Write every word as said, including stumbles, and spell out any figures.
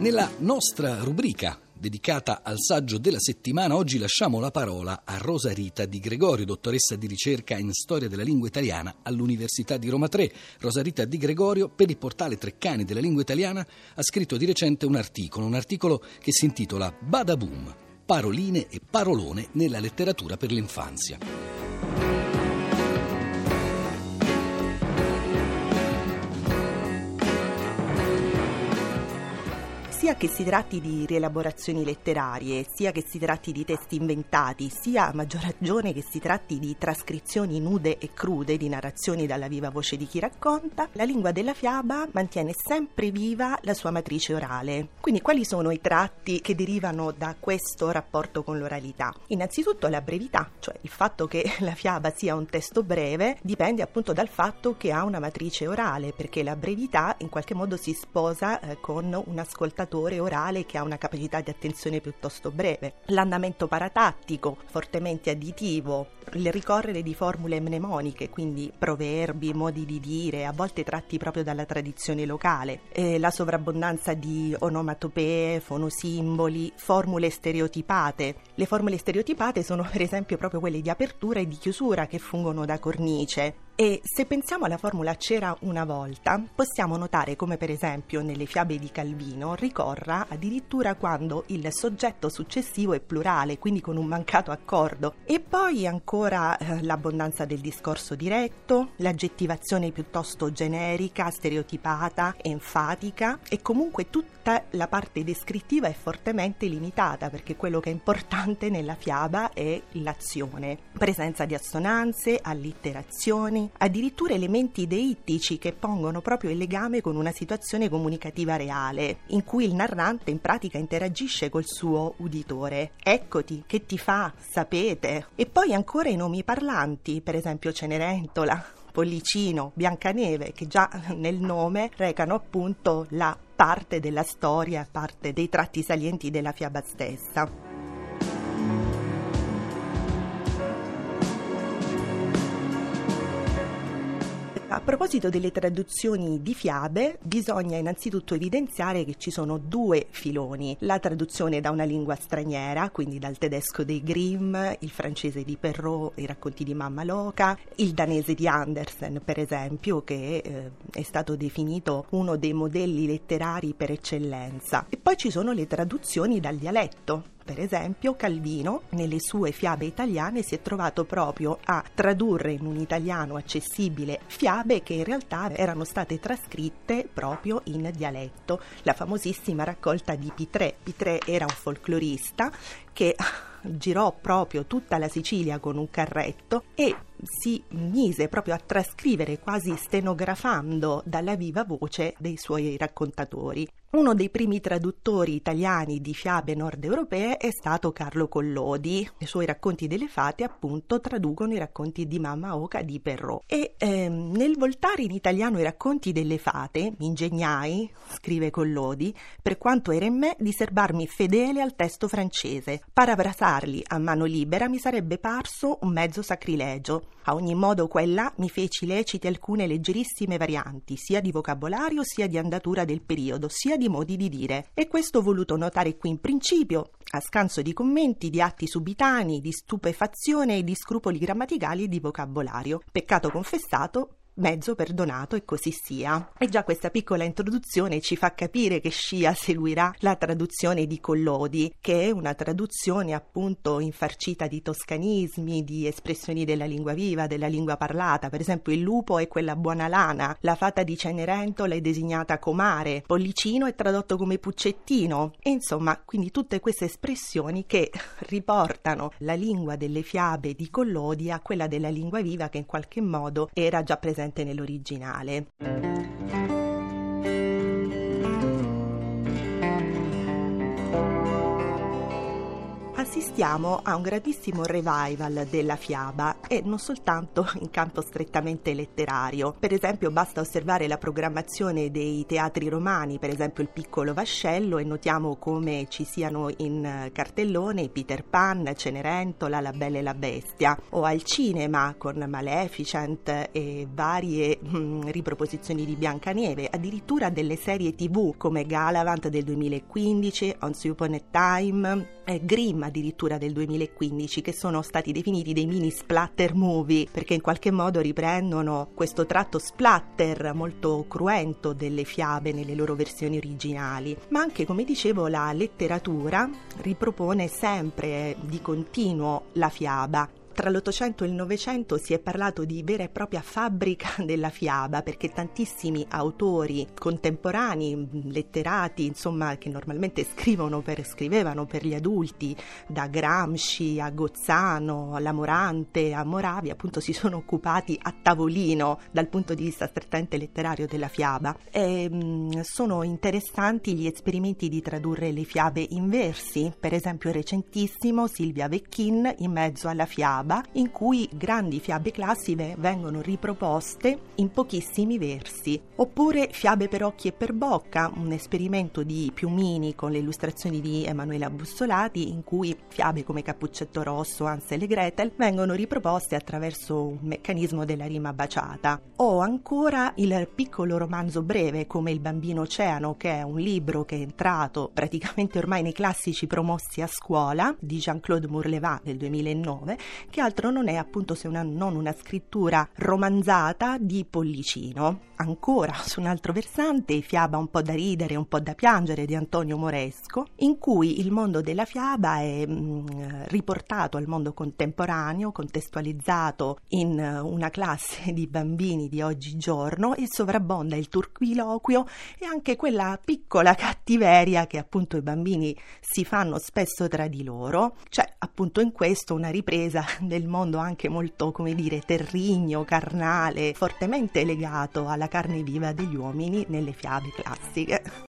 Nella nostra rubrica dedicata al saggio della settimana, oggi lasciamo la parola a Rosarita Di Gregorio, dottoressa di ricerca in storia della lingua italiana all'Università di Roma tre. Rosarita Di Gregorio, per il portale Treccani della lingua italiana, ha scritto di recente un articolo, un articolo che si intitola Badabum, paroline e parolone nella letteratura per l'infanzia. Sia che si tratti di rielaborazioni letterarie, sia che si tratti di testi inventati, sia a maggior ragione che si tratti di trascrizioni nude e crude di narrazioni dalla viva voce di chi racconta, la lingua della fiaba mantiene sempre viva la sua matrice orale. Quindi quali sono i tratti che derivano da questo rapporto con l'oralità? Innanzitutto la brevità, cioè il fatto che la fiaba sia un testo breve dipende appunto dal fatto che ha una matrice orale, perché la brevità in qualche modo si sposa eh, con un ascoltatore orale che ha una capacità di attenzione piuttosto breve, l'andamento paratattico fortemente additivo, il ricorrere di formule mnemoniche, quindi proverbi, modi di dire, a volte tratti proprio dalla tradizione locale, eh, la sovrabbondanza di onomatopee, fonosimboli, formule stereotipate. Le formule stereotipate sono per esempio proprio quelle di apertura e di chiusura che fungono da cornice. E se pensiamo alla formula c'era una volta, possiamo notare come per esempio nelle fiabe di Calvino ricorra addirittura quando il soggetto successivo è plurale, quindi con un mancato accordo. E poi ancora eh, l'abbondanza del discorso diretto, l'aggettivazione piuttosto generica, stereotipata, enfatica, e comunque tutta la parte descrittiva è fortemente limitata, perché quello che è importante nella fiaba è l'azione, presenza di assonanze, allitterazioni, addirittura elementi deittici che pongono proprio il legame con una situazione comunicativa reale, in cui il narrante in pratica interagisce col suo uditore. Eccoti, che ti fa, sapete. E poi ancora i nomi parlanti, per esempio Cenerentola, Pollicino, Biancaneve, che già nel nome recano appunto la parte della storia, parte dei tratti salienti della fiaba stessa. A proposito delle traduzioni di fiabe, bisogna innanzitutto evidenziare che ci sono due filoni: la traduzione da una lingua straniera, quindi dal tedesco dei Grimm, il francese di Perrault, i racconti di Mamma Loca, il danese di Andersen per esempio, che eh, è stato definito uno dei modelli letterari per eccellenza, e poi ci sono le traduzioni dal dialetto. Per esempio Calvino nelle sue fiabe italiane si è trovato proprio a tradurre in un italiano accessibile fiabe che in realtà erano state trascritte proprio in dialetto, la famosissima raccolta di Pitré. Pitré era un folclorista che girò proprio tutta la Sicilia con un carretto e si mise proprio a trascrivere, quasi stenografando dalla viva voce, dei suoi raccontatori. Uno dei primi traduttori italiani di fiabe nord europee è stato Carlo Collodi. I suoi racconti delle fate appunto traducono i racconti di Mamma Oca di Perrault, e ehm, nel voltare in italiano i racconti delle fate m'ingegnai, scrive Collodi, per quanto era in me, di serbarmi fedele al testo francese. Paravrasarli a mano libera mi sarebbe parso un mezzo sacrilegio. A ogni modo qua e là mi feci lecite alcune leggerissime varianti, sia di vocabolario, sia di andatura del periodo, sia di modi di dire, e questo ho voluto notare qui in principio, a scanso di commenti, di atti subitanei, di stupefazione e di scrupoli grammaticali e di vocabolario. Peccato confessato, mezzo perdonato, e così sia. E già questa piccola introduzione ci fa capire che scia seguirà la traduzione di Collodi, che è una traduzione appunto infarcita di toscanismi, di espressioni della lingua viva, della lingua parlata. Per esempio il lupo è quella buona lana, la fata di Cenerentola è designata comare, Pollicino è tradotto come Puccettino, e insomma quindi tutte queste espressioni che riportano la lingua delle fiabe di Collodi a quella della lingua viva, che in qualche modo era già presente nell'originale. A assistiamo a un grandissimo revival della fiaba e non soltanto in campo strettamente letterario. Per esempio basta osservare la programmazione dei teatri romani, per esempio il Piccolo Vascello, e notiamo come ci siano in cartellone Peter Pan, Cenerentola, La Bella e la Bestia, o al cinema con Maleficent e varie mm, riproposizioni di Biancaneve, addirittura delle serie tv come Galavant del duemilaquindici, Once Upon a Time, eh, Grimm addirittura del duemilaquindici, che sono stati definiti dei mini splatter movie perché in qualche modo riprendono questo tratto splatter molto cruento delle fiabe nelle loro versioni originali. Ma anche, come dicevo, la letteratura ripropone sempre di continuo la fiaba. Tra l'Ottocento e il Novecento si è parlato di vera e propria fabbrica della fiaba, perché tantissimi autori contemporanei, letterati, insomma, che normalmente scrivono per, scrivevano per gli adulti, da Gramsci a Gozzano, alla Morante, a Moravia, appunto si sono occupati a tavolino dal punto di vista strettamente letterario della fiaba. E, mh, sono interessanti gli esperimenti di tradurre le fiabe in versi, per esempio recentissimo Silvia Vecchin, In mezzo alla fiaba, in cui grandi fiabe classiche vengono riproposte in pochissimi versi, oppure Fiabe per occhi e per bocca, un esperimento di Piumini con le illustrazioni di Emanuele Abussolati, in cui fiabe come Cappuccetto Rosso, Hansel e Gretel vengono riproposte attraverso un meccanismo della rima baciata, o ancora il piccolo romanzo breve come Il bambino oceano, che è un libro che è entrato praticamente ormai nei classici promossi a scuola, di Jean-Claude Mourlevin del duemilanove, che altro non è appunto se una, non una scrittura romanzata di Pollicino. Ancora su un altro versante, fiaba un po' da ridere un po' da piangere di Antonio Moresco, in cui il mondo della fiaba è mh, riportato al mondo contemporaneo, contestualizzato in uh, una classe di bambini di oggigiorno, e sovrabbonda il turpiloquio e anche quella piccola cattiveria che appunto i bambini si fanno spesso tra di loro. C'è appunto in questo una ripresa del mondo anche molto, come dire, terrigno, carnale, fortemente legato alla carne viva degli uomini nelle fiabe classiche.